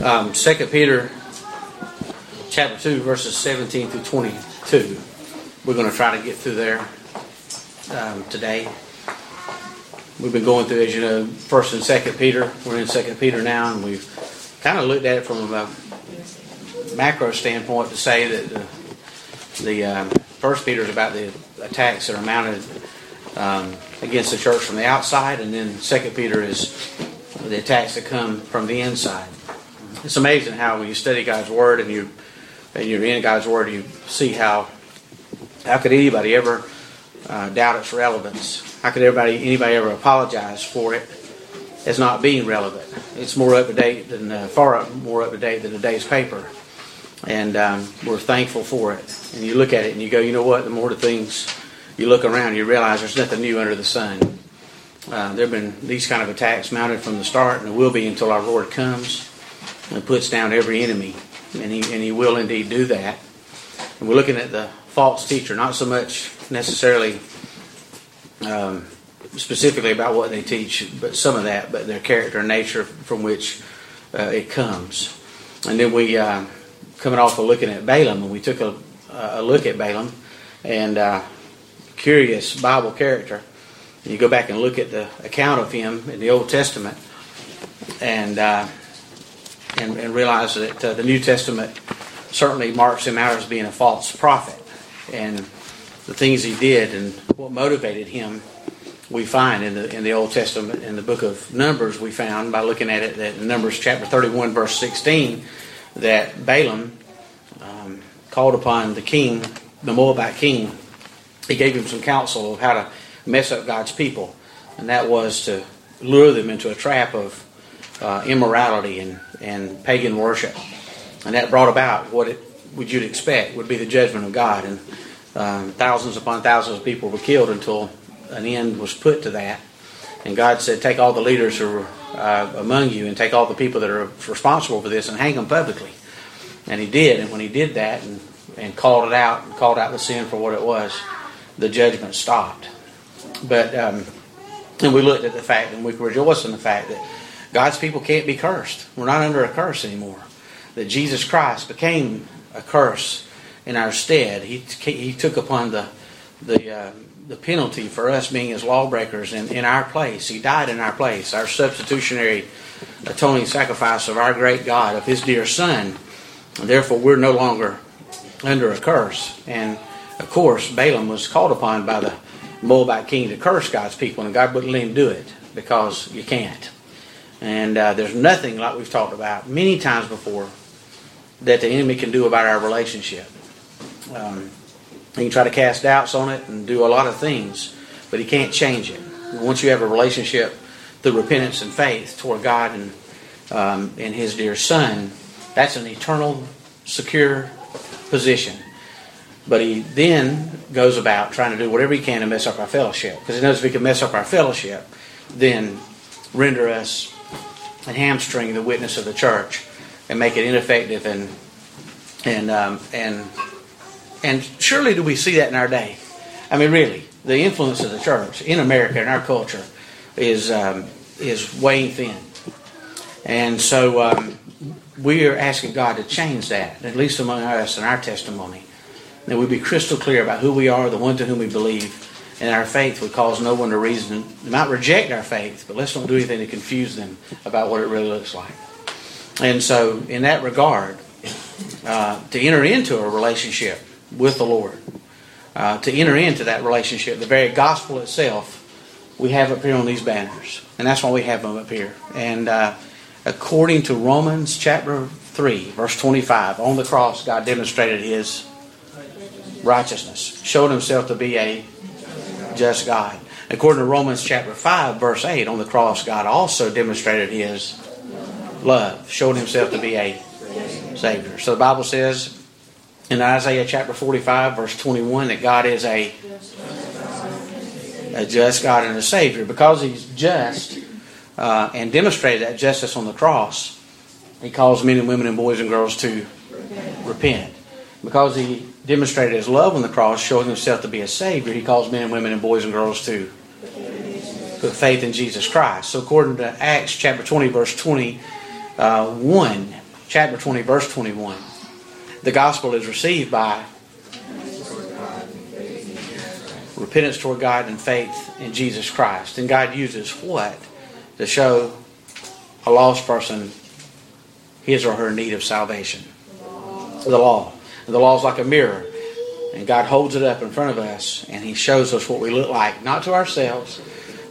2 Peter chapter 2, verses 17 through 22. We're going to try to get through there today. We've been going through, as you know, 1st and 2 Peter. We're in 2 Peter now, and we've kind of looked at it from a macro standpoint to say that the 1 Peter is about the attacks that are mounted against the church from the outside, and then 2 Peter is the attacks that come from the inside. It's amazing how when you study God's Word and you're in God's Word, you see how could anybody ever doubt its relevance? How could anybody ever apologize for it as not being relevant? It's more up to date than far more up to date than today's paper, and we're thankful for it. And you look at it and you go, you know what? The more the things you look around, you realize there's nothing new under the sun. There have been these kind of attacks mounted from the start, and it will be until our Lord comes and puts down every enemy, and he will indeed do that. And we're looking at the false teacher, not so much necessarily specifically about what they teach, but some of that, but their character and nature from which it comes. And then we, coming off of looking at Balaam, and we took a look at Balaam, and curious Bible character. And you go back and look at the account of him in the Old Testament, and realize that the New Testament certainly marks him out as being a false prophet. And the things he did and what motivated him, we find in the Old Testament. In the book of Numbers, we found by looking at it that in Numbers chapter 31, verse 16, that Balaam called upon the king, the Moabite king. He gave him some counsel of how to mess up God's people, and that was to lure them into a trap of immorality and pagan worship. And that brought about what you'd expect would be the judgment of God. And thousands upon thousands of people were killed until an end was put to that. And God said, take all the leaders who are among you and take all the people that are responsible for this and hang them publicly. And he did. And when he did that and called it out, and called out the sin for what it was, the judgment stopped. But and we looked at the fact, and we rejoiced in the fact that God's people can't be cursed. We're not under a curse anymore. That Jesus Christ became a curse in our stead. He took upon the penalty for us being his lawbreakers in our place. He died in our place. Our substitutionary atoning sacrifice of our great God, of his dear Son. And therefore, we're no longer under a curse. And of course, Balaam was called upon by the Moabite king to curse God's people, and God wouldn't let him do it because you can't. And there's nothing, like we've talked about many times before, that the enemy can do about our relationship. He can try to cast doubts on it and do a lot of things, but he can't change it. Once you have a relationship through repentance and faith toward God and his dear Son, that's an eternal, secure position. But he then goes about trying to do whatever he can to mess up our fellowship, because he knows if he can mess up our fellowship, then render us and hamstring the witness of the church, and make it ineffective, and surely do we see that in our day? I mean, really, the influence of the church in America and our culture is weighing thin, and so we are asking God to change that, at least among us and our testimony, that we be crystal clear about who we are, the one to whom we believe. And our faith would cause no one to reason. They might reject our faith, but let's don't do anything to confuse them about what it really looks like. And so, in that regard, to enter into a relationship with the Lord, to enter into that relationship, the very gospel itself, we have up here on these banners. And that's why we have them up here. And according to Romans chapter 3, verse 25, on the cross, God demonstrated his righteousness, showed himself to be a just God. According to Romans chapter 5, verse 8, on the cross, God also demonstrated his love, showed himself to be a Savior. So the Bible says in Isaiah chapter 45, verse 21, that God is a just God and a Savior. Because he's just and demonstrated that justice on the cross, he calls men and women and boys and girls to repent. Because he demonstrated his love on the cross, showing himself to be a Savior, he calls men and women and boys and girls to put faith in Jesus Christ. So according to Acts chapter 20, verse 21, chapter 20, verse 21. The gospel is received by repentance toward God and faith in Jesus Christ. And God uses what? To show a lost person his or her need of salvation. The law. And the law is like a mirror. And God holds it up in front of us and He shows us what we look like, not to ourselves,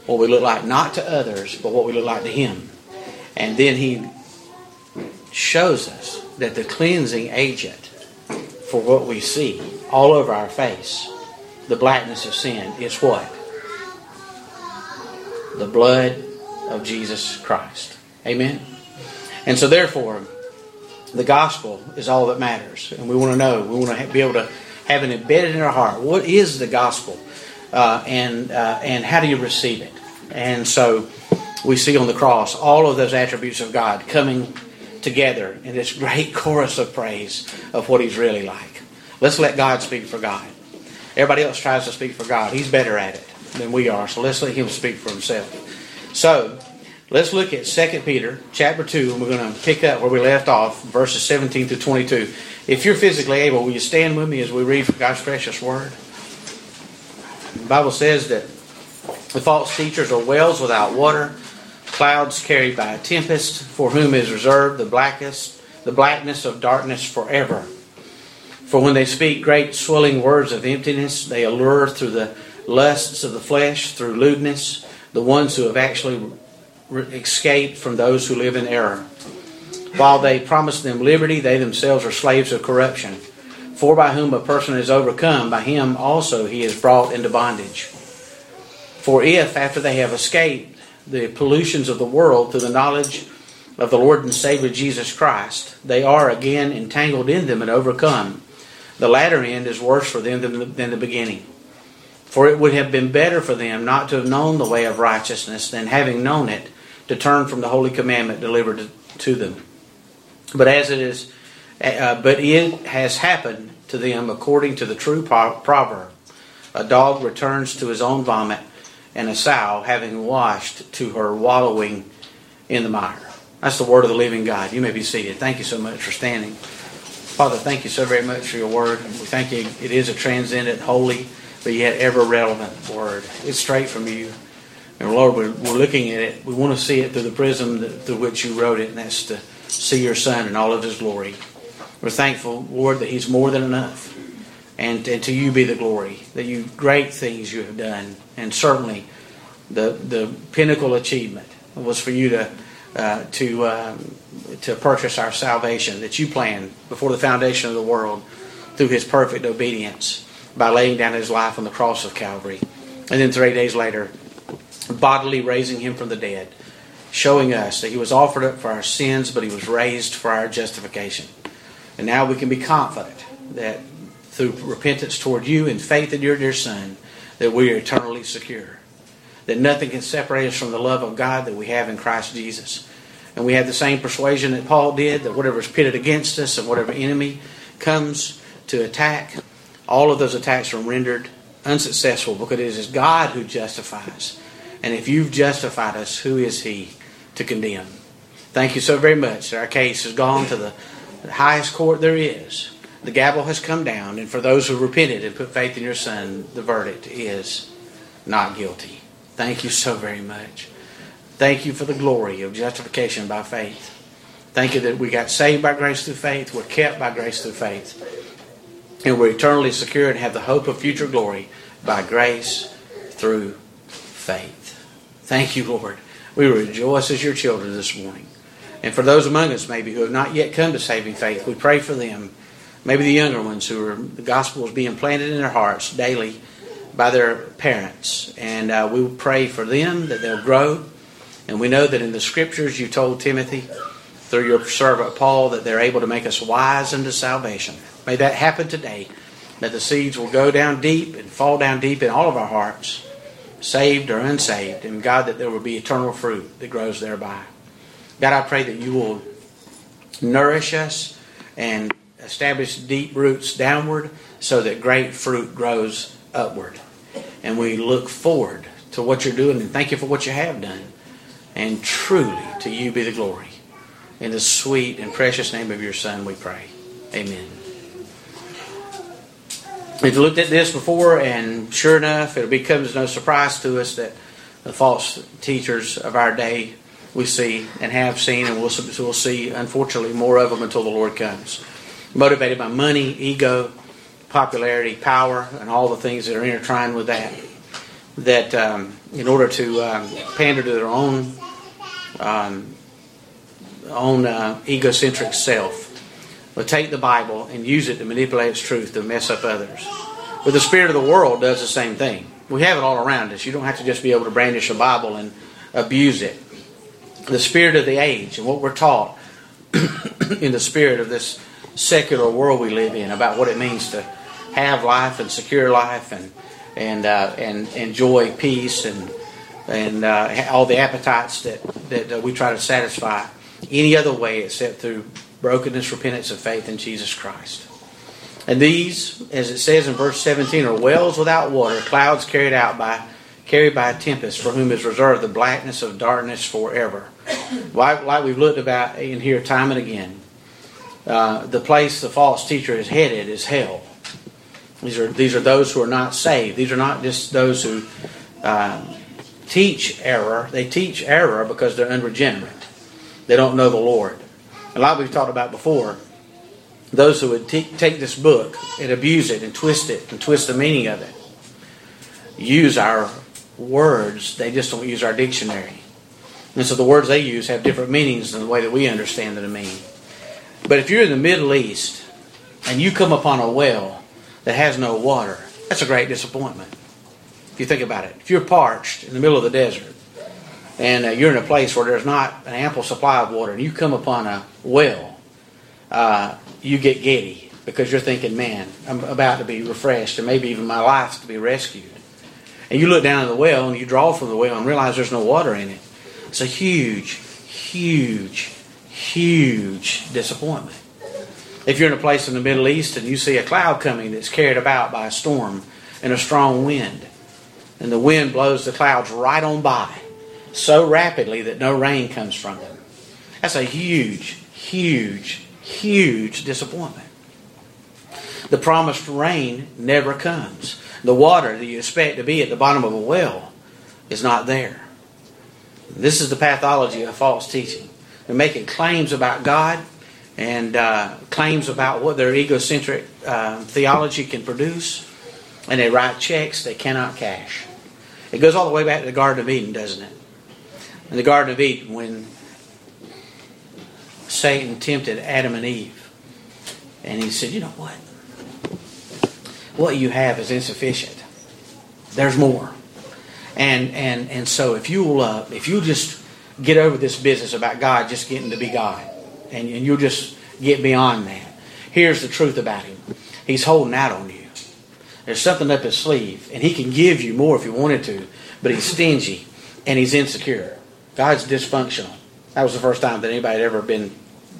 what we look like not to others, but what we look like to Him. And then He shows us that the cleansing agent for what we see all over our face, the blackness of sin, is what? The blood of Jesus Christ. Amen? And so therefore, the gospel is all that matters. And we want to know, we want to be able to have it embedded in our heart. What is the gospel? And how do you receive it? And so we see on the cross all of those attributes of God coming together in this great chorus of praise of what He's really like. Let's let God speak for God. Everybody else tries to speak for God. He's better at it than we are. So let's let Him speak for Himself. So let's look at 2 Peter chapter 2, and we're going to pick up where we left off, verses 17 through 22. If you're physically able, will you stand with me as we read from God's precious word? The Bible says that the false teachers are wells without water, clouds carried by a tempest, for whom is reserved the blackness of darkness forever. For when they speak great swelling words of emptiness, they allure through the lusts of the flesh, through lewdness, the ones who have actually escaped from those who live in error. While they promise them liberty, they themselves are slaves of corruption. For by whom a person is overcome, by him also he is brought into bondage. For if, after they have escaped the pollutions of the world through the knowledge of the Lord and Savior Jesus Christ, they are again entangled in them and overcome, the latter end is worse for them than the beginning. For it would have been better for them not to have known the way of righteousness than, having known it, to turn from the holy commandment delivered to them. But as it is... But it has happened to them according to the true proverb. A dog returns to his own vomit, and a sow, having washed, to her wallowing in the mire. That's the word of the living God. You may be seated. Thank you so much for standing. Father, thank you so very much for your word. We thank you. It is a transcendent, holy, but yet ever relevant word. It's straight from you. And Lord, we're looking at it. We want to see it through the prism through which you wrote it, and that's to see your Son in all of His glory. We're thankful, Lord, that He's more than enough. And to you be the glory, that you great things you have done. And certainly the pinnacle achievement was for you to purchase our salvation that you planned before the foundation of the world through His perfect obedience by laying down His life on the cross of Calvary. And then 3 days later, bodily raising Him from the dead, showing us that He was offered up for our sins, but He was raised for our justification. And now we can be confident that through repentance toward you and faith in your dear Son, that we are eternally secure. That nothing can separate us from the love of God that we have in Christ Jesus. And we have the same persuasion that Paul did, that whatever is pitted against us and whatever enemy comes to attack, all of those attacks are rendered unsuccessful, because it is God who justifies. And if you've justified us, who is He to condemn? Thank you so very much. Our case has gone to the highest court there is. The gavel has come down, and for those who repented and put faith in your Son, the verdict is not guilty. Thank you so very much. Thank you for the glory of justification by faith. Thank you that we got saved by grace through faith, we're kept by grace through faith, and we're eternally secure and have the hope of future glory by grace through faith. Thank you, Lord. We rejoice as your children this morning. And for those among us maybe who have not yet come to saving faith, we pray for them. Maybe the younger ones the gospel is being planted in their hearts daily by their parents. And we will pray for them that they'll grow. And we know that in the Scriptures you told Timothy through your servant Paul that they're able to make us wise unto salvation. May that happen today, that the seeds will go down deep and fall down deep in all of our hearts, saved or unsaved. And God, that there will be eternal fruit that grows thereby. God, I pray that you will nourish us and establish deep roots downward so that great fruit grows upward. And we look forward to what you're doing and thank you for what you have done. And truly, to you be the glory. In the sweet and precious name of your Son we pray. Amen. We've looked at this before, and sure enough, it becomes no surprise to us that the false teachers of our day we see and have seen, and we'll see, unfortunately, more of them until the Lord comes. Motivated by money, ego, popularity, power, and all the things that are intertwined with that. That in order to pander to their own egocentric self, will take the Bible and use it to manipulate its truth to mess up others. But the spirit of the world does the same thing. We have it all around us. You don't have to just be able to brandish a Bible and abuse it. The spirit of the age and what we're taught in the spirit of this secular world we live in about what it means to have life and secure life and enjoy peace and all the appetites that we try to satisfy any other way except through brokenness, repentance, and faith in Jesus Christ. And these, as it says in verse 17, are wells without water, clouds carried by a tempest, for whom is reserved the blackness of darkness forever. Like we've looked about in here time and again, the place the false teacher is headed is hell. These are those who are not saved. These are not just those who teach error. They teach error because they're unregenerate. They don't know the Lord. And like we've talked about before, those who would take this book and abuse it and twist the meaning of it, use our words, they just don't use our dictionary. And so the words they use have different meanings than the way that we understand them to mean. But if you're in the Middle East and you come upon a well that has no water, that's a great disappointment. If you think about it, if you're parched in the middle of the desert, and you're in a place where there's not an ample supply of water, and you come upon a well, you get giddy because you're thinking, man, I'm about to be refreshed, and maybe even my life's to be rescued. And you look down at the well, and you draw from the well and realize there's no water in it. It's a huge, huge, huge disappointment. If you're in a place in the Middle East and you see a cloud coming that's carried about by a storm and a strong wind, and the wind blows the clouds right on by, so rapidly that no rain comes from them. That's a huge, huge, huge disappointment. The promised rain never comes. The water that you expect to be at the bottom of a well is not there. This is the pathology of false teaching. They're making claims about God and claims about what their egocentric theology can produce, and they write checks they cannot cash. It goes all the way back to the Garden of Eden, doesn't it? In the Garden of Eden, when Satan tempted Adam and Eve, and he said, you know what? What you have is insufficient. There's more. And so if you'll just get over this business about God just getting to be God, and you'll just get beyond that. Here's the truth about him. He's holding out on you. There's something up his sleeve, and he can give you more if he wanted to, but he's stingy and he's insecure. God's dysfunctional. That was the first time that anybody had ever been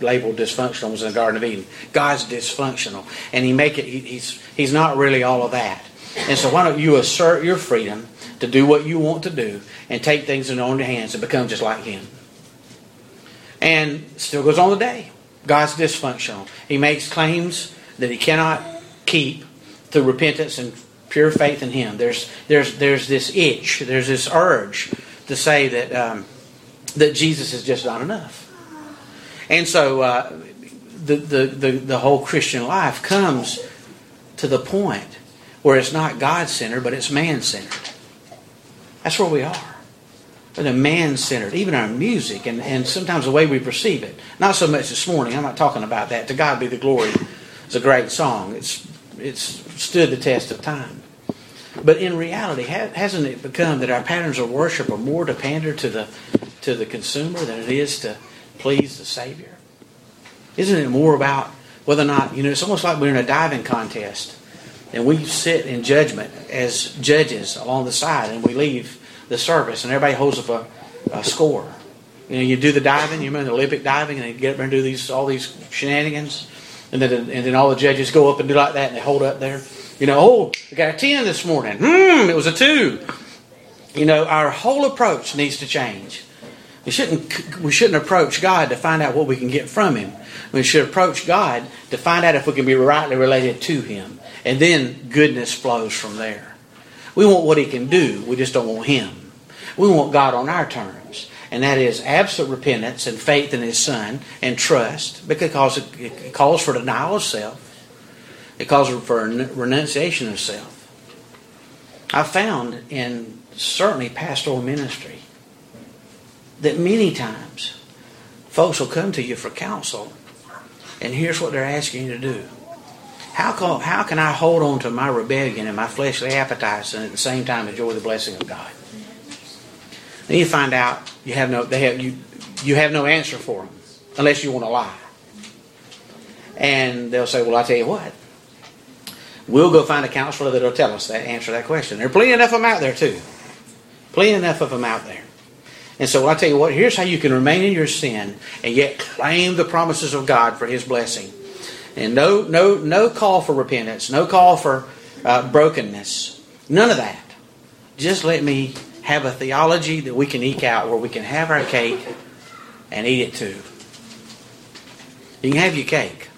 labeled dysfunctional was in the Garden of Eden. God's dysfunctional. And he's not really all of that. And so why don't you assert your freedom to do what you want to do and take things in your own hands and become just like him. And still goes on today. God's dysfunctional. He makes claims that he cannot keep through repentance and pure faith in him. There's this itch. There's this urge to say that that Jesus is just not enough. And so the whole Christian life comes to the point where it's not God-centered, but it's man-centered. That's where we are. We're man-centered. Even our music and sometimes the way we perceive it. Not so much this morning. I'm not talking about that. To God be the glory. It's a great song. It's stood the test of time. But in reality, hasn't it become that our patterns of worship are more to pander to the consumer than it is to please the Savior? Isn't it more about whether or not, it's almost like we're in a diving contest and we sit in judgment as judges along the side and we leave the service and everybody holds up a score. You do the diving, you remember the Olympic diving, and they get up and do all these shenanigans, and then all the judges go up and do like that and they hold up there. We got a 10 this morning. It was a 2. Our whole approach needs to change. We shouldn't approach God to find out what we can get from Him. We should approach God to find out if we can be rightly related to Him. And then goodness flows from there. We want what He can do. We just don't want Him. We want God on our terms. And that is absolute repentance and faith in His Son and trust, because it calls for denial of self. It calls for renunciation of self. I found in certainly pastoral ministry that many times folks will come to you for counsel, and here's what they're asking you to do. How can I hold on to my rebellion and my fleshly appetites and at the same time enjoy the blessing of God? Then you find out you have no answer for them unless you want to lie. And they'll say, well, I tell you what, we'll go find a counselor that'll tell us that, answer that question. There are plenty enough of them out there too. Plenty enough of them out there. And so I'll tell you what, here's how you can remain in your sin and yet claim the promises of God for His blessing. And no call for repentance, no call for brokenness. None of that. Just let me have a theology that we can eke out where we can have our cake and eat it too. You can have your cake.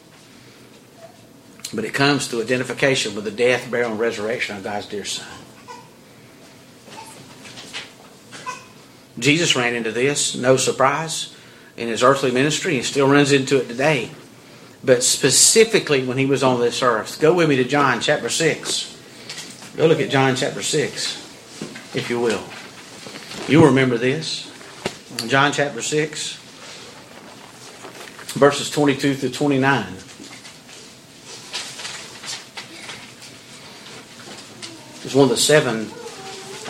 But it comes through identification with the death, burial, and resurrection of God's dear Son. Jesus ran into this, no surprise, in His earthly ministry. He still runs into it today. But specifically when He was on this earth. Go with me to John chapter 6. Go look at John chapter 6, if you will. You'll remember this. John chapter 6, verses 22 through 29. It's one of the 7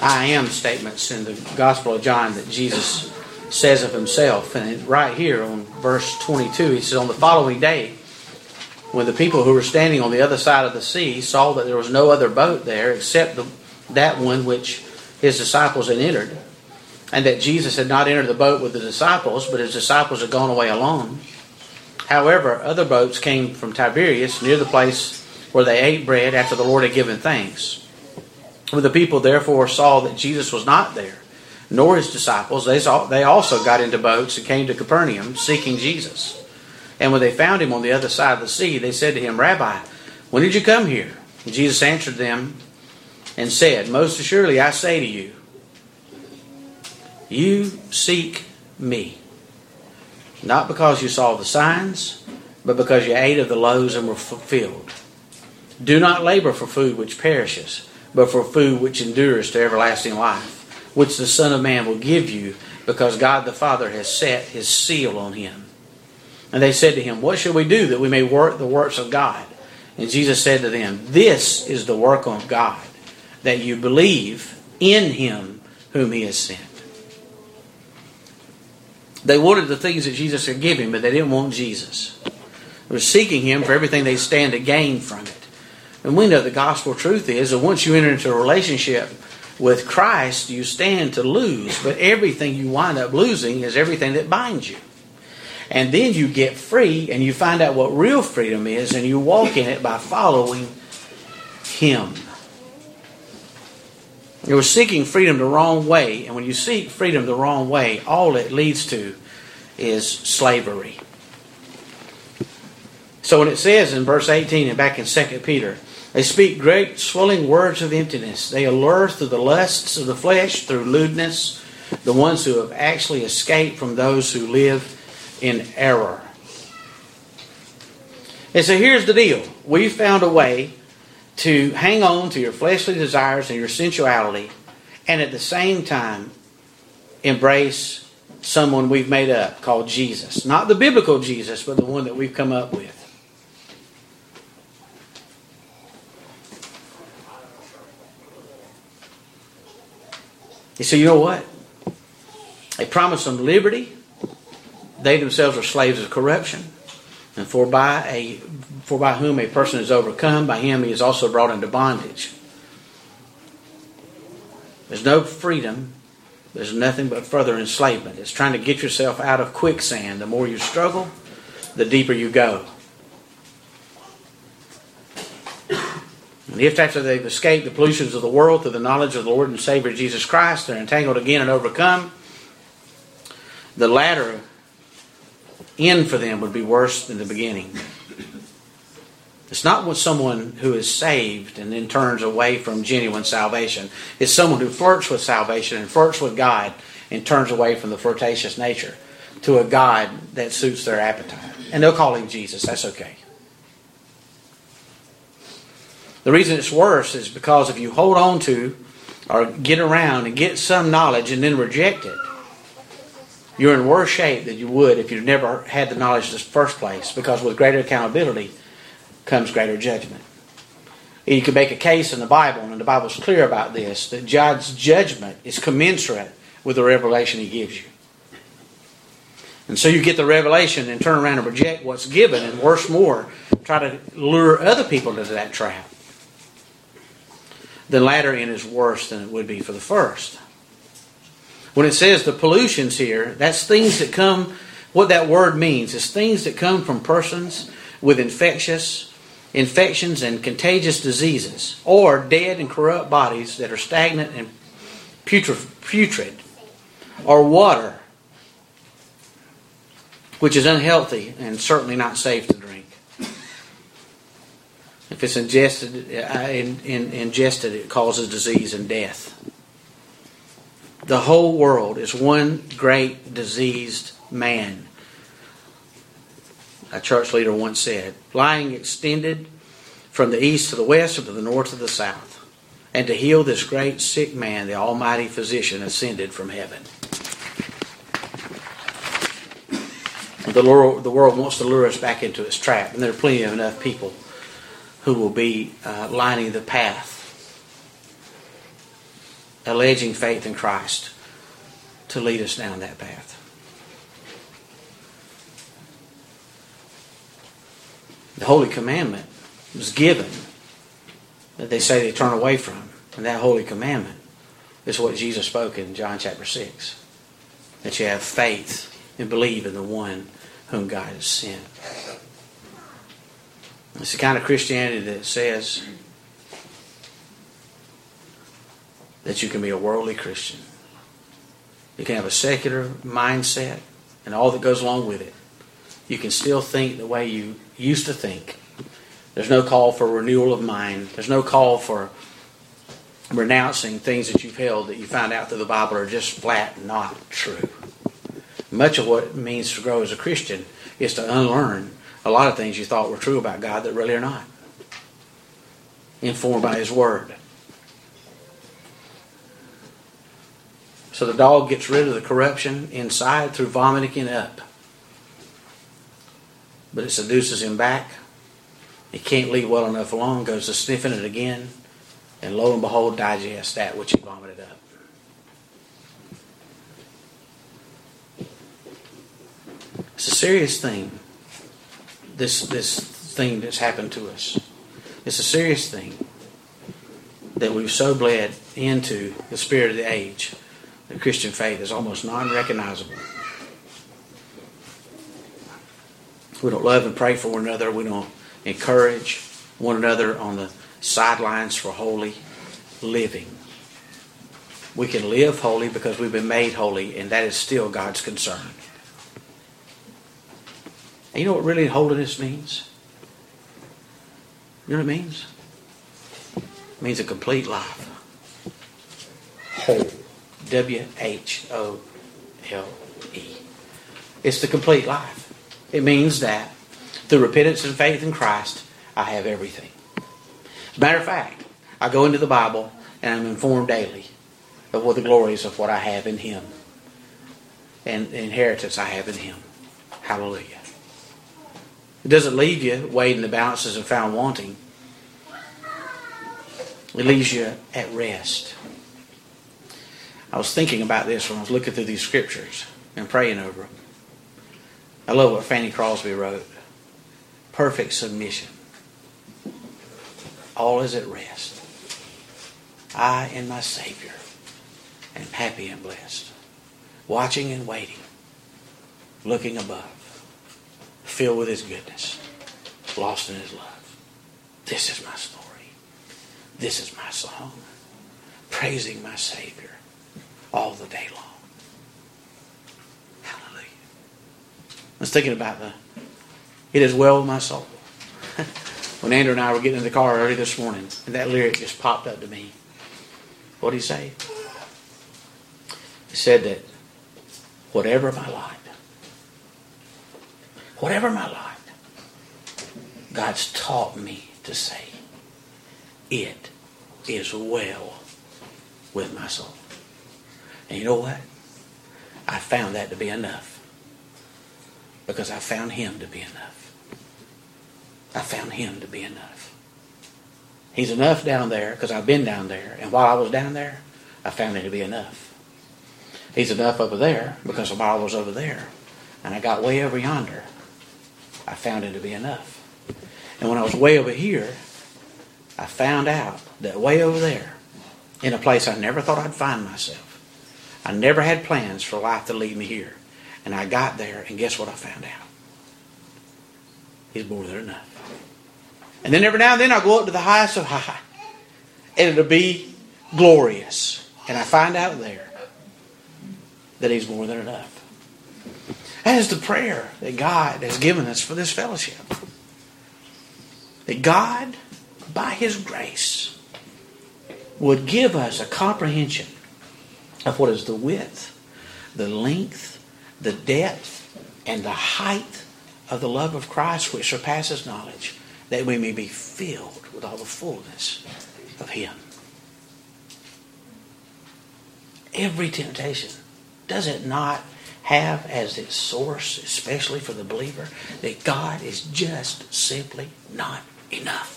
I am statements in the Gospel of John that Jesus says of Himself. And right here on verse 22, He says, on the following day, when the people who were standing on the other side of the sea saw that there was no other boat there except that one which His disciples had entered, and that Jesus had not entered the boat with the disciples, but His disciples had gone away alone. However, other boats came from Tiberias near the place where they ate bread after the Lord had given thanks. When the people therefore saw that Jesus was not there, nor His disciples, they also got into boats and came to Capernaum, seeking Jesus. And when they found Him on the other side of the sea, they said to Him, Rabbi, when did you come here? And Jesus answered them and said, most assuredly I say to you, you seek me, not because you saw the signs, but because you ate of the loaves and were filled. Do not labor for food which perishes, but for food which endures to everlasting life, which the Son of Man will give you, because God the Father has set His seal on Him. And they said to Him, what shall we do that we may work the works of God? And Jesus said to them, this is the work of God, that you believe in Him whom He has sent. They wanted the things that Jesus had given, but they didn't want Jesus. They were seeking Him for everything they stand to gain from it. And we know the gospel truth is that once you enter into a relationship with Christ, you stand to lose. But everything you wind up losing is everything that binds you. And then you get free and you find out what real freedom is, and you walk in it by following Him. You were seeking freedom the wrong way. And when you seek freedom the wrong way, all it leads to is slavery. So when it says in verse 18 and back in 2 Peter, they speak great swelling words of emptiness. They allure through the lusts of the flesh, through lewdness, the ones who have actually escaped from those who live in error. And so here's the deal. We found a way to hang on to your fleshly desires and your sensuality, and at the same time embrace someone we've made up called Jesus. Not the biblical Jesus, but the one that we've come up with. You see, you know what? They promised them liberty. They themselves are slaves of corruption. And for by whom a person is overcome, by him he is also brought into bondage. There's no freedom. There's nothing but further enslavement. It's trying to get yourself out of quicksand. The more you struggle, the deeper you go. And if after they've escaped the pollutions of the world through the knowledge of the Lord and Savior Jesus Christ, they're entangled again and overcome, the latter end for them would be worse than the beginning. It's not with someone who is saved and then turns away from genuine salvation. It's someone who flirts with salvation and flirts with God and turns away from the flirtatious nature to a God that suits their appetite. And they'll call him Jesus. That's okay. The reason it's worse is because if you hold on to or get around and get some knowledge and then reject it, you're in worse shape than you would if you never had the knowledge in the first place, because with greater accountability comes greater judgment. And you can make a case in the Bible, and the Bible's clear about this, that God's judgment is commensurate with the revelation he gives you. And so you get the revelation and turn around and reject what's given, and worse more, try to lure other people into that trap. The latter end is worse than it would be for the first. When it says the pollutions here, that's things that come, what that word means is things that come from persons with infections and contagious diseases, or dead and corrupt bodies that are stagnant and putrid, or water, which is unhealthy and certainly not safe to drink. If it's ingested, it causes disease and death. The whole world is one great diseased man. A church leader once said, lying extended from the east to the west and to the north to the south. And to heal this great sick man, the almighty physician ascended from heaven. The world wants to lure us back into its trap. And there are plenty of enough people who will be lining the path, alleging faith in Christ to lead us down that path. The holy commandment was given that they say they turn away from. And that holy commandment is what Jesus spoke in John chapter 6. That you have faith and believe in the one whom God has sent. It's the kind of Christianity that says that you can be a worldly Christian. You can have a secular mindset and all that goes along with it. You can still think the way you used to think. There's no call for renewal of mind. There's no call for renouncing things that you've held that you find out through the Bible are just flat not true. Much of what it means to grow as a Christian is to unlearn a lot of things you thought were true about God that really are not. Informed by His Word. So the dog gets rid of the corruption inside through vomiting it up. But it seduces him back. He can't leave well enough alone, goes to sniffing it again, and lo and behold, digests that which he vomited up. It's a serious thing, this thing that's happened to us. It's a serious thing that we've so bled into the spirit of the age that Christian faith is almost non-recognizable. We don't love and pray for one another. We don't encourage one another on the sidelines for holy living. We can live holy because we've been made holy, and that is still God's concern. And you know what really holiness means? You know what it means? It means a complete life. Whole. W-H-O-L-E. It's the complete life. It means that through repentance and faith in Christ, I have everything. As a matter of fact, I go into the Bible and I'm informed daily of what the glories of what I have in Him and the inheritance I have in Him. Hallelujah. It doesn't leave you weighed in the balances and found wanting. It leaves you at rest. I was thinking about this when I was looking through these scriptures and praying over them. I love what Fanny Crosby wrote. Perfect submission. All is at rest. I and my Savior am happy and blessed. Watching and waiting. Looking above. Filled with His goodness. Lost in His love. This is my story. This is my song. Praising my Savior all the day long. Hallelujah. was thinking about the "It is well with my soul." When Andrew and I were getting in the car early this morning, and that lyric just popped up to me. What did he say? He said that whatever my lot, God's taught me to say, "It is well with my soul." And you know what? I found that to be enough. Because I found Him to be enough. I found Him to be enough. He's enough down there because I've been down there. And while I was down there, I found Him to be enough. He's enough over there because while I was over there and I got way over yonder, I found Him to be enough. And when I was way over here, I found out that way over there, in a place I never thought I'd find myself, I never had plans for life to lead me here. And I got there, and guess what I found out? He's more than enough. And then every now and then I go up to the highest of high. And it'll be glorious. And I find out there that He's more than enough. That is the prayer that God has given us for this fellowship. That God, by His grace, would give us a comprehension of what is the width, the length, the depth, and the height of the love of Christ which surpasses knowledge, that we may be filled with all the fullness of Him. Every temptation, does it not have as its source, especially for the believer, that God is just simply not enough?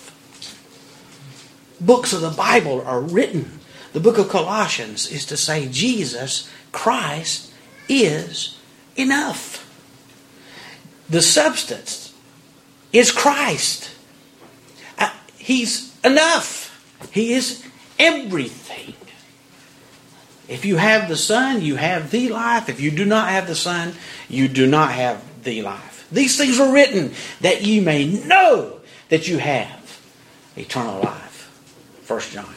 Books of the Bible are written. The book of Colossians is to say Jesus Christ is enough. The substance is Christ. He's enough. He is everything. If you have the Son, you have the life. If you do not have the Son, you do not have the life. These things were written that you may know that you have eternal life. 1 John.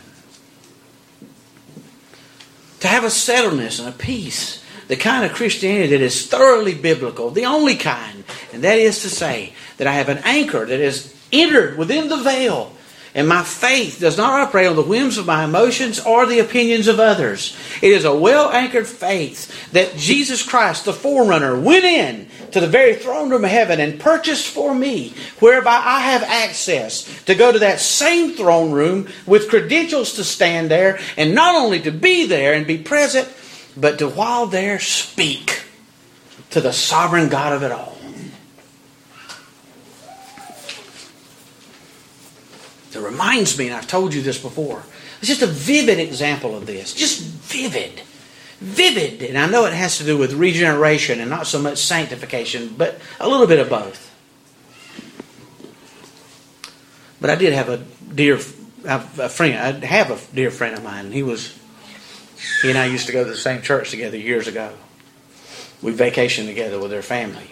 To have a settledness and a peace, the kind of Christianity that is thoroughly biblical, the only kind, and that is to say that I have an anchor that is entered within the veil, and my faith does not operate on the whims of my emotions or the opinions of others. It is a well-anchored faith that Jesus Christ, the forerunner, went in to the very throne room of heaven and purchased for me, whereby I have access to go to that same throne room with credentials to stand there, and not only to be there and be present, but to while there speak to the sovereign God of it all. It reminds me, and I've told you this before, it's just a vivid example of this. Just vivid. Vivid. And I know it has to do with regeneration and not so much sanctification, but a little bit of both. But I did have a dear friend of mine. He and I used to go to the same church together years ago. We vacationed together with their family.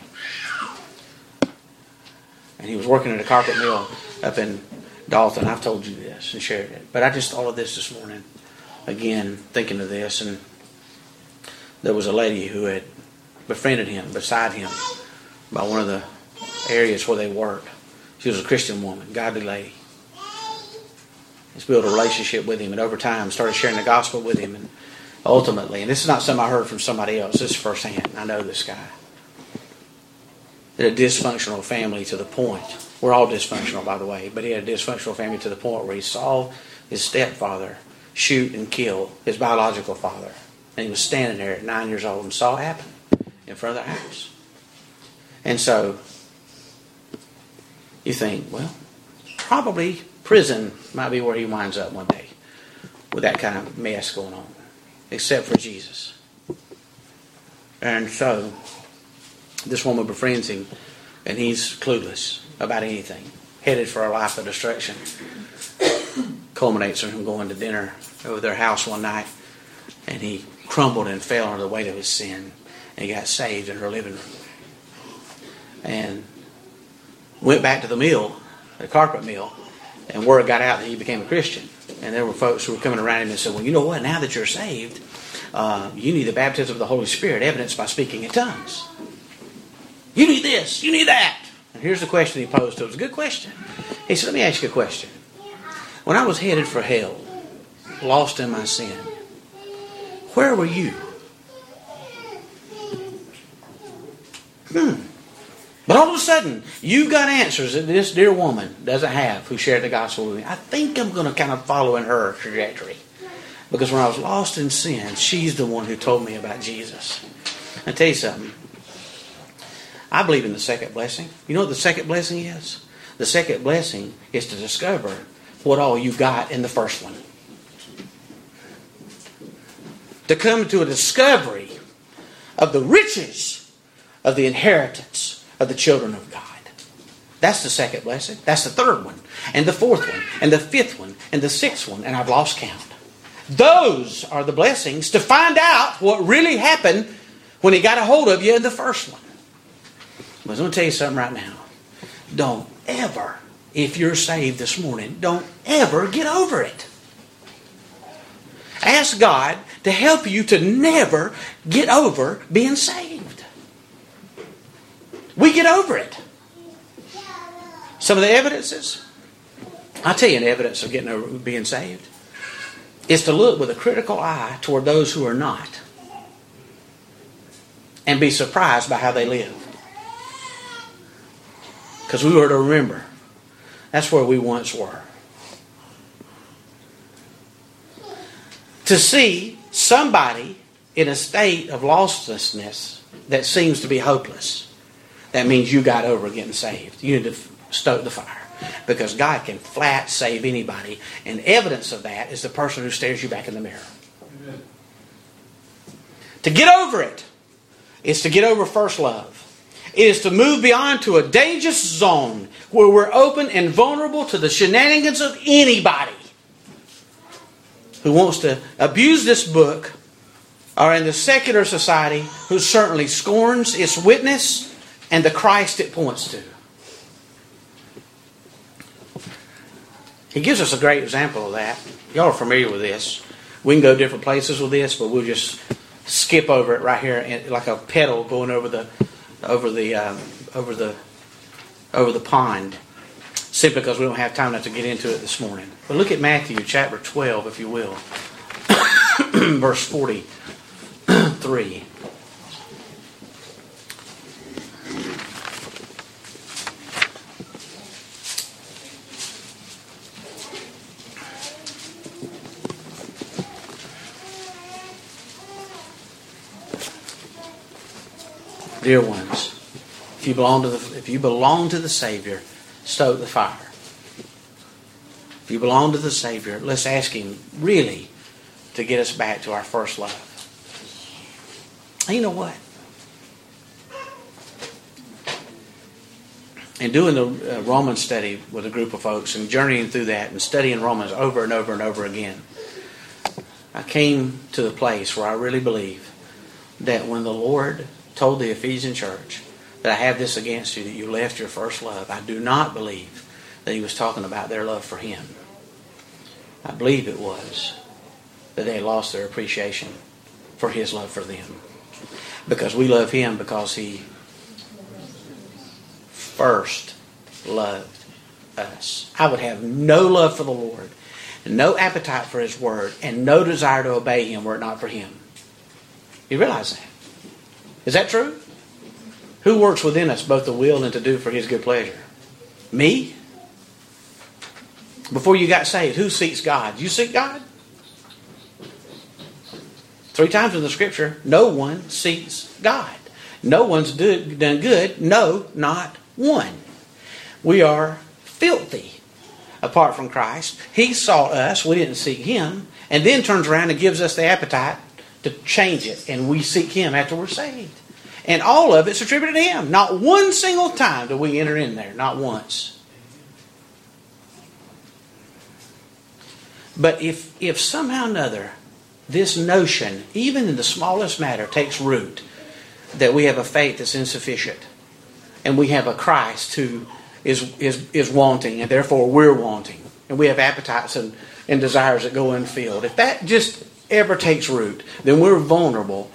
And he was working at a carpet mill up in Dalton. I've told you this and shared it. But I just thought of this morning, again, thinking of this. And there was a lady who had befriended him, beside him, by one of the areas where they worked. She was a Christian woman, godly lady. Just built a relationship with him, and over time started sharing the gospel with him, and ultimately, and this is not something I heard from somebody else, this is firsthand, I know this guy. He had a dysfunctional family to the point, we're all dysfunctional by the way, but he had a dysfunctional family to the point where he saw his stepfather shoot and kill his biological father. And he was standing there at 9 years old and saw it happen in front of their house. And so, you think, well, probably prison might be where he winds up one day with that kind of mess going on, except for Jesus. And so this woman befriends him, and he's clueless about anything, headed for a life of destruction. Culminates in him going to dinner over their house one night, and he crumbled and fell under the weight of his sin, and he got saved in her living room and went back to the mill, the carpet mill. And word got out that he became a Christian. And there were folks who were coming around him and said, well, you know what? Now that you're saved, you need the baptism of the Holy Spirit, evidenced by speaking in tongues. You need this. You need that. And here's the question he posed to him. It's a good question. He said, let me ask you a question. When I was headed for hell, lost in my sin, where were you? But all of a sudden, you've got answers that this dear woman doesn't have who shared the gospel with me. I think I'm going to kind of follow in her trajectory. Because when I was lost in sin, she's the one who told me about Jesus. I'll tell you something. I believe in the second blessing. You know what the second blessing is? The second blessing is to discover what all you got in the first one. To come to a discovery of the riches of the inheritance of the children of God. That's the second blessing. That's the third one. And the fourth one. And the fifth one. And the sixth one. And I've lost count. Those are the blessings to find out what really happened when he got a hold of you in the first one. But I'm going to tell you something right now. Don't ever, if you're saved this morning, don't ever get over it. Ask God to help you to never get over being saved. We get over it. Some of the evidences. I'll tell you an evidence of getting over being saved is to look with a critical eye toward those who are not and be surprised by how they live. Because we were to remember, that's where we once were. To see somebody in a state of lostlessness that seems to be hopeless, that means you got over getting saved. You need to stoke the fire. Because God can flat save anybody. And evidence of that is the person who stares you back in the mirror. Amen. To get over it is to get over first love. It is to move beyond to a dangerous zone where we're open and vulnerable to the shenanigans of anybody who wants to abuse this book or in the secular society who certainly scorns its witness and the Christ it points to. He gives us a great example of that. Y'all are familiar with this. We can go different places with this, but we'll just skip over it right here like a pedal going over the pond, simply because we don't have time enough to get into it this morning. But look at Matthew chapter 12, if you will, verse 43. Dear ones, if you belong to the Savior, stoke the fire. If you belong to the Savior, let's ask Him really to get us back to our first love. And you know what? And doing the Romans study with a group of folks and journeying through that and studying Romans over and over and over again, I came to the place where I really believe that when the Lord told the Ephesian church that I have this against you, that you left your first love, I do not believe that he was talking about their love for him. I believe it was that they lost their appreciation for his love for them. Because we love him because he first loved us. I would have no love for the Lord, no appetite for his word, and no desire to obey him were it not for him. You realize that? Is that true? Who works within us both to will and to do for his good pleasure? Me? Before you got saved, who seeks God? You seek God? 3 times in the Scripture, no one seeks God. No one's done good. No, not one. We are filthy apart from Christ. He sought us. We didn't seek him. And then turns around and gives us the appetite to change it, and we seek him after we're saved. And all of it's attributed to him. Not one single time do we enter in there. Not once. But if somehow or another this notion, even in the smallest matter, takes root, that we have a faith that's insufficient, and we have a Christ who is wanting, and therefore we're wanting, and we have appetites and desires that go unfilled. If that just ever takes root, then we're vulnerable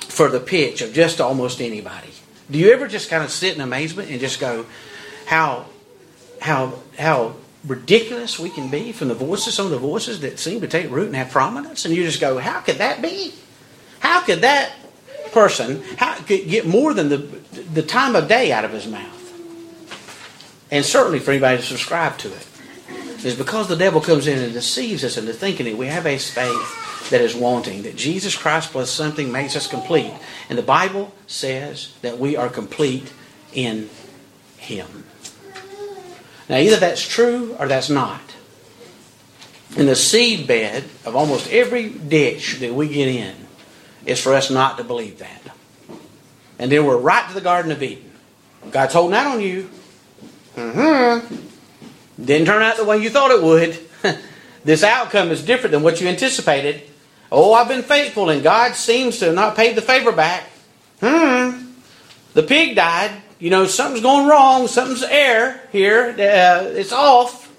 for the pitch of just almost anybody. Do you ever just kind of sit in amazement and just go, how ridiculous we can be from the voices, some of the voices that seem to take root and have prominence, and you just go, how could that be? How could that person could get more than the time of day out of his mouth? And certainly for anybody to subscribe to it. It's because the devil comes in and deceives us into thinking that we have a faith that is wanting, that Jesus Christ plus something makes us complete. And the Bible says that we are complete in Him. Now, either that's true or that's not. And the seedbed of almost every ditch that we get in is for us not to believe that. And then we're right to the Garden of Eden. God's holding out on you. Didn't turn out the way you thought it would. This outcome is different than what you anticipated. Oh, I've been faithful, and God seems to have not paid the favor back. The pig died. You know, something's going wrong. Something's air here. It's off.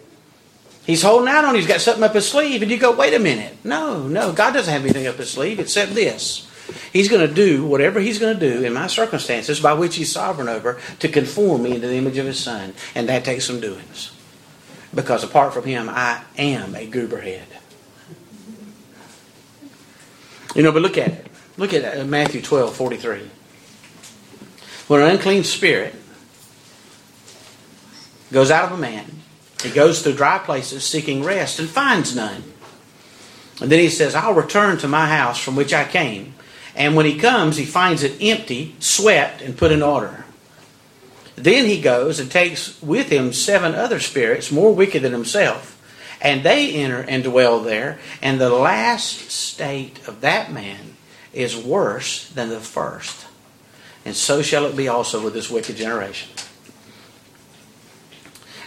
He's holding out on you. He's got something up his sleeve. And you go, wait a minute. No, God doesn't have anything up his sleeve except this. He's going to do whatever He's going to do in my circumstances by which He's sovereign over to conform me into the image of His Son. And that takes some doings. Because apart from Him, I am a gooberhead. You know, but look at it. Look at Matthew 12:43. When an unclean spirit goes out of a man, he goes through dry places seeking rest and finds none. And then he says, I'll return to my house from which I came. And when he comes, he finds it empty, swept, and put in order. Then he goes and takes with him 7 other spirits more wicked than himself. And they enter and dwell there. And the last state of that man is worse than the first. And so shall it be also with this wicked generation.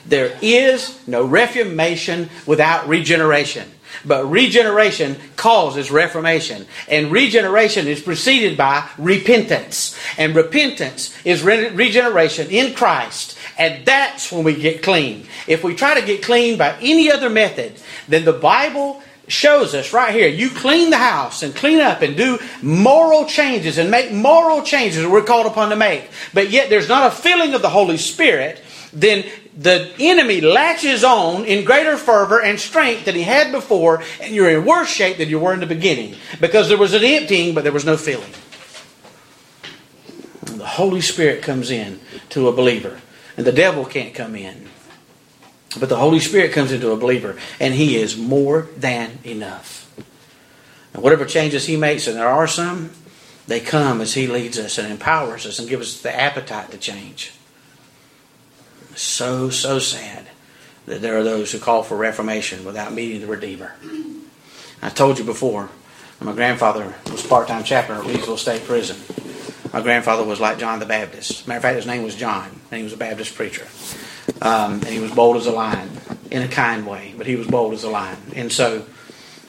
There is no reformation without regeneration. But regeneration causes reformation. And regeneration is preceded by repentance. And repentance is regeneration in Christ. And that's when we get clean. If we try to get clean by any other method, then the Bible shows us right here, you clean the house and clean up and do moral changes and make moral changes that we're called upon to make. But yet there's not a filling of the Holy Spirit, then the enemy latches on in greater fervor and strength than he had before, and you're in worse shape than you were in the beginning. Because there was an emptying, but there was no filling. And the Holy Spirit comes in to a believer. And the devil can't come in. But the Holy Spirit comes into a believer, and He is more than enough. And whatever changes He makes, and there are some, they come as He leads us and empowers us and gives us the appetite to change. So sad that there are those who call for reformation without meeting the Redeemer. I told you before, my grandfather was a part-time chaplain at Reedsville State Prison. My grandfather was like John the Baptist. Matter of fact, his name was John, and he was a Baptist preacher. And he was bold as a lion, in a kind way, but he was bold as a lion. And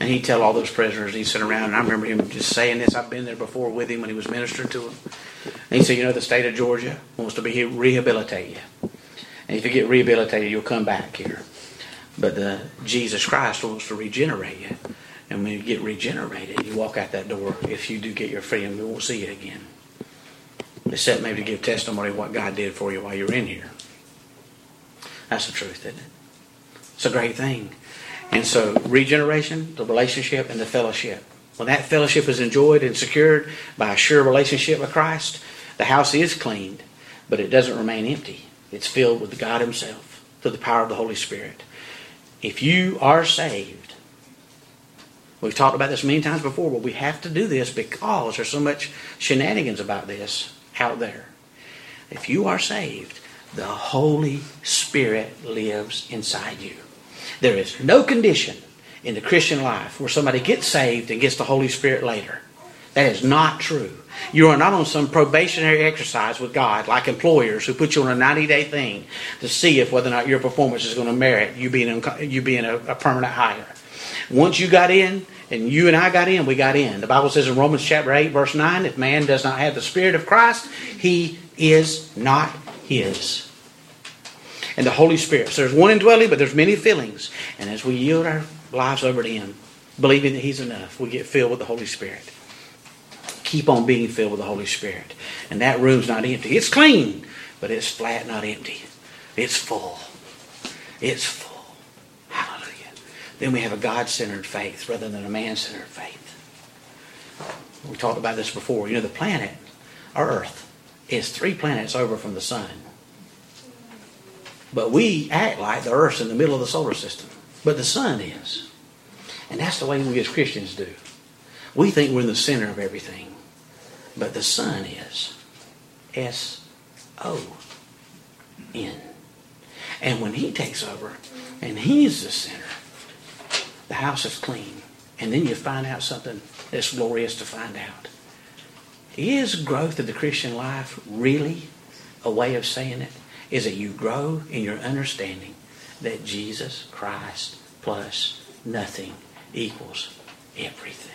he'd tell all those prisoners, he'd sit around, and I remember him just saying this. I've been there before with him when he was ministering to them. And he said, you know, the state of Georgia wants to be here, rehabilitate you. And if you get rehabilitated, you'll come back here. But Jesus Christ wants to regenerate you. And when you get regenerated, you walk out that door. If you do get your freedom, you won't see it again. Except maybe to give testimony of what God did for you while you were in here. That's the truth, isn't it? It's a great thing. And so regeneration, the relationship, and the fellowship. When that fellowship is enjoyed and secured by a sure relationship with Christ, the house is cleaned, but it doesn't remain empty. It's filled with God Himself through the power of the Holy Spirit. If you are saved, we've talked about this many times before, but we have to do this because there's so much shenanigans about this out there. If you are saved, the Holy Spirit lives inside you. There is no condition in the Christian life where somebody gets saved and gets the Holy Spirit later. That is not true. You are not on some probationary exercise with God like employers who put you on a 90-day thing to see if whether or not your performance is going to merit you being a permanent hire. Once you got in, and you and I got in, we got in. The Bible says in Romans chapter 8, verse 9, if man does not have the Spirit of Christ, he is not His. And the Holy Spirit. So there's one indwelling, but there's many fillings. And as we yield our lives over to Him, believing that He's enough, we get filled with the Holy Spirit. keep on being filled with the Holy Spirit. And that room's not empty. It's clean, but it's flat, not empty. It's full. It's full. Hallelujah. Then we have a God-centered faith rather than a man-centered faith. We talked about this before. You know, the planet, Earth, is 3 planets over from the sun. But we act like the Earth's in the middle of the solar system. But the sun is. And that's the way we as Christians do. We think we're in the center of everything. But the sun is. S-O-N. And when he takes over, and he's the center, the house is clean. And then you find out something that's glorious to find out. Is growth of the Christian life really a way of saying it? Is that you grow in your understanding that Jesus Christ plus nothing equals everything.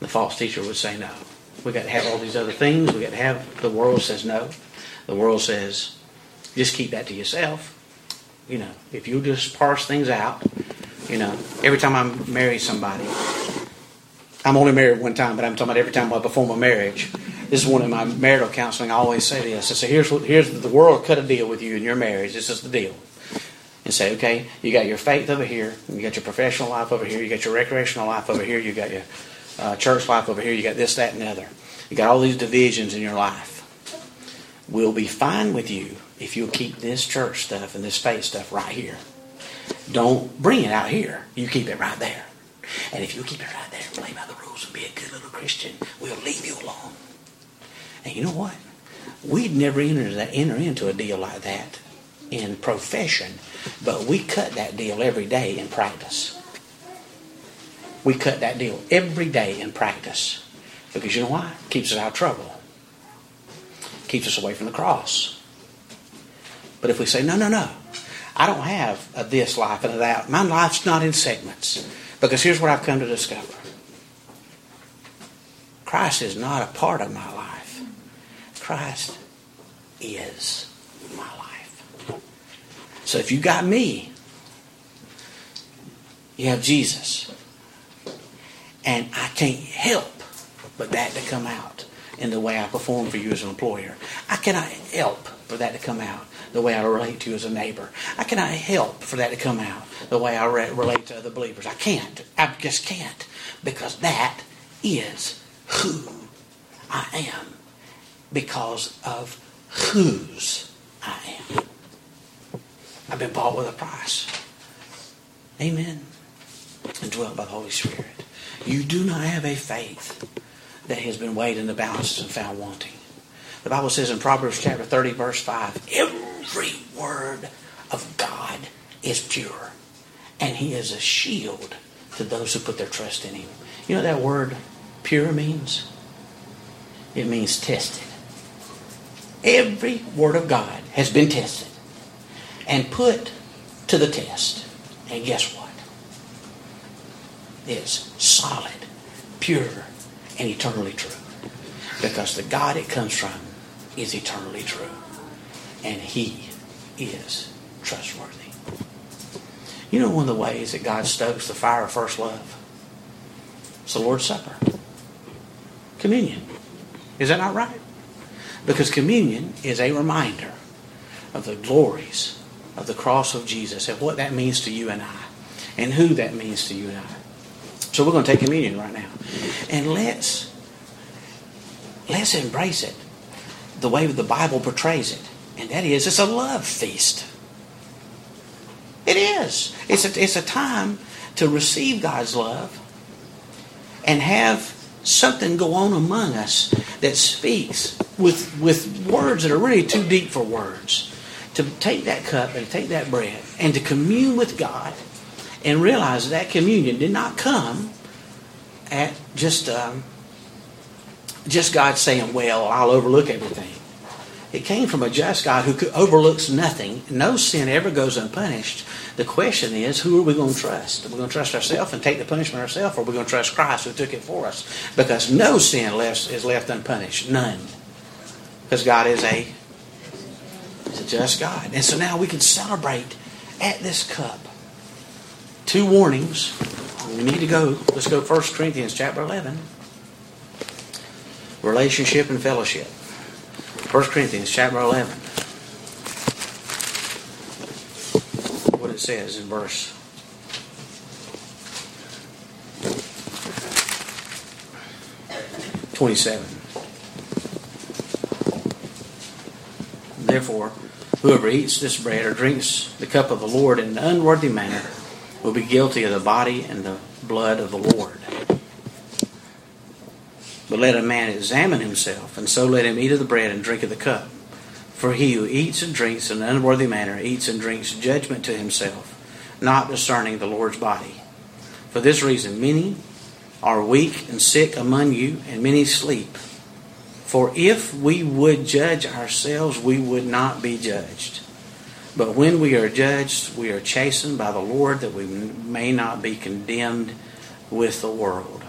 The false teacher would say no. We've got to have all these other things. We've got to have, the world says no. The world says, just keep that to yourself. You know, if you just parse things out, you know, every time I marry somebody, I'm only married one time, but I'm talking about every time I perform a marriage. This is one of my marital counseling. I always say this. I say, here's the world cut a deal with you in your marriage. This is the deal. And say, okay, you got your faith over here. You got your professional life over here. You got your recreational life over here. You got your church life over here. You got this, that, and the other. You got all these divisions in your life. We'll be fine with you if you'll keep this church stuff and this faith stuff right here. Don't bring it out here. You keep it right there. And if you keep it right there and play by the rules and be a good little Christian, we'll leave you alone. And you know what? We'd never enter into a deal like that in profession, but we cut that deal every day in practice. We cut that deal every day in practice. Because you know why? It keeps us out of trouble. It keeps us away from the cross. But if we say, no, I don't have a this life and a that. My life's not in segments. Because here's what I've come to discover. Christ is not a part of my life. Christ is my life. So if you got me, you have Jesus. And I can't help but that to come out in the way I perform for you as an employer. I cannot help for that to come out the way I relate to you as a neighbor. I cannot help for that to come out the way I relate to other believers. I can't. I just can't. Because that is who I am. Because of whose I am. I've been bought with a price. Amen. And dwelt by the Holy Spirit. You do not have a faith that has been weighed in the balances and found wanting. The Bible says in Proverbs chapter 30, verse 5, every word of God is pure, and he is a shield to those who put their trust in him. You know what that word pure means? It means tested. Every word of God has been tested and put to the test. And guess what? It's solid, pure, and eternally true. Because the God it comes from is eternally true. And he is trustworthy. You know one of the ways that God stokes the fire of first love? It's the Lord's Supper. Communion. Is that not right? Because communion is a reminder of the glories of the cross of Jesus and what that means to you and I. And who that means to you and I. So we're going to take communion right now. And let's embrace it the way the Bible portrays it. And that is, it's a love feast. It is. It's a time to receive God's love and have something go on among us that speaks with words that are really too deep for words. To take that cup and take that bread and to commune with God and realize that communion did not come at just God saying, well, I'll overlook everything. It came from a just God who overlooks nothing. No sin ever goes unpunished. The question is, who are we going to trust? Are we going to trust ourselves and take the punishment ourselves, or are we going to trust Christ who took it for us? Because no sin is left unpunished. None. Because God is a just God. And so now we can celebrate at this cup. Two warnings. We need to go. Let's go 1 Corinthians chapter 11. Relationship and fellowship. 1 Corinthians chapter 11. What it says in verse 27. Therefore, whoever eats this bread or drinks the cup of the Lord in an unworthy manner will be guilty of the body and the blood of the Lord. But let a man examine himself, and so let him eat of the bread and drink of the cup. For he who eats and drinks in an unworthy manner eats and drinks judgment to himself, not discerning the Lord's body. For this reason, many are weak and sick among you, and many sleep. For if we would judge ourselves, we would not be judged. But when we are judged, we are chastened by the Lord, that we may not be condemned with the world.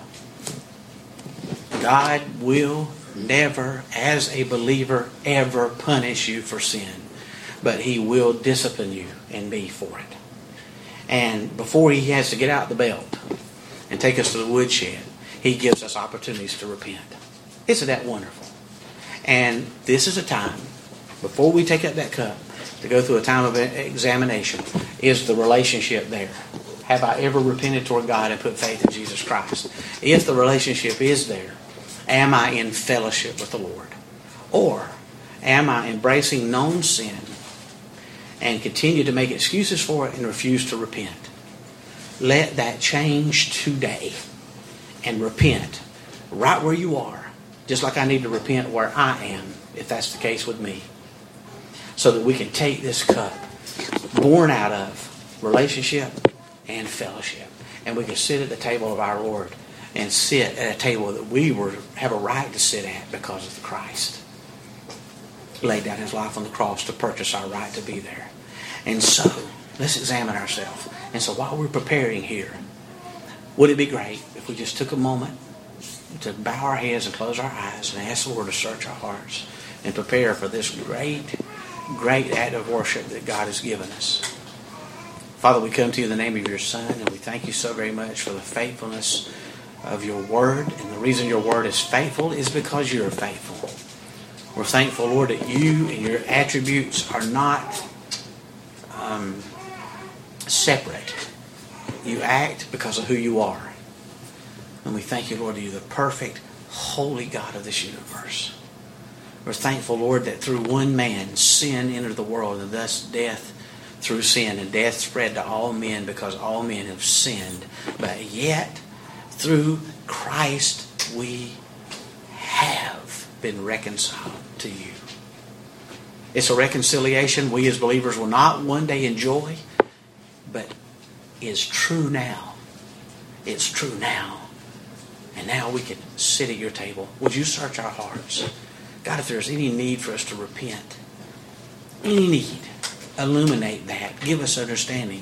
God will never, as a believer, ever punish you for sin. But He will discipline you and me for it. And before He has to get out the belt and take us to the woodshed, He gives us opportunities to repent. Isn't that wonderful? And this is a time, before we take up that cup, to go through a time of examination. Is the relationship there? Have I ever repented toward God and put faith in Jesus Christ? If the relationship is there, am I in fellowship with the Lord? Or am I embracing known sin and continue to make excuses for it and refuse to repent? Let that change today and repent right where you are, just like I need to repent where I am, if that's the case with me, so that we can take this cup born out of relationship and fellowship, and we can sit at the table of our Lord and sit at a table that we have a right to sit at because of Christ. He laid down His life on the cross to purchase our right to be there. And so, let's examine ourselves. And so while we're preparing here, would it be great if we just took a moment to bow our heads and close our eyes and ask the Lord to search our hearts and prepare for this great, great act of worship that God has given us. Father, we come to You in the name of Your Son, and we thank You so very much for the faithfulness of Your Word. And the reason Your Word is faithful is because You're faithful. We're thankful, Lord, that You and Your attributes are not separate. You act because of who You are. And we thank You, Lord, that You're the perfect, holy God of this universe. We're thankful, Lord, that through one man, sin entered the world, and thus death through sin, and death spread to all men because all men have sinned. But yet, through Christ, we have been reconciled to You. It's a reconciliation we as believers will not one day enjoy, but is true now. It's true now. And now we can sit at Your table. Would You search our hearts? God, if there's any need for us to repent, any need, illuminate that. Give us understanding.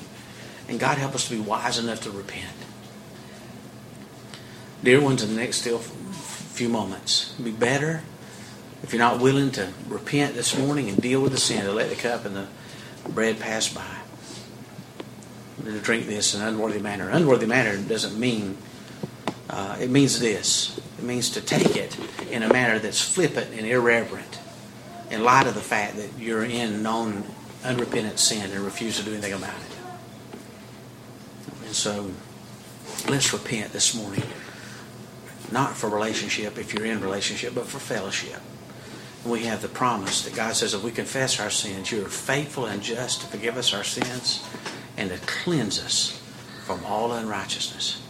And God, help us to be wise enough to repent. Dear ones, in the next still few moments, it would be better if you're not willing to repent this morning and deal with the sin, to let the cup and the bread pass by. To drink this in an unworthy manner. Unworthy manner doesn't mean, it means this. It means to take it in a manner that's flippant and irreverent in light of the fact that you're in known unrepentant sin and refuse to do anything about it. And so, let's repent this morning. Not for relationship, if you're in relationship, but for fellowship. And we have the promise that God says, if we confess our sins, You are faithful and just to forgive us our sins and to cleanse us from all unrighteousness.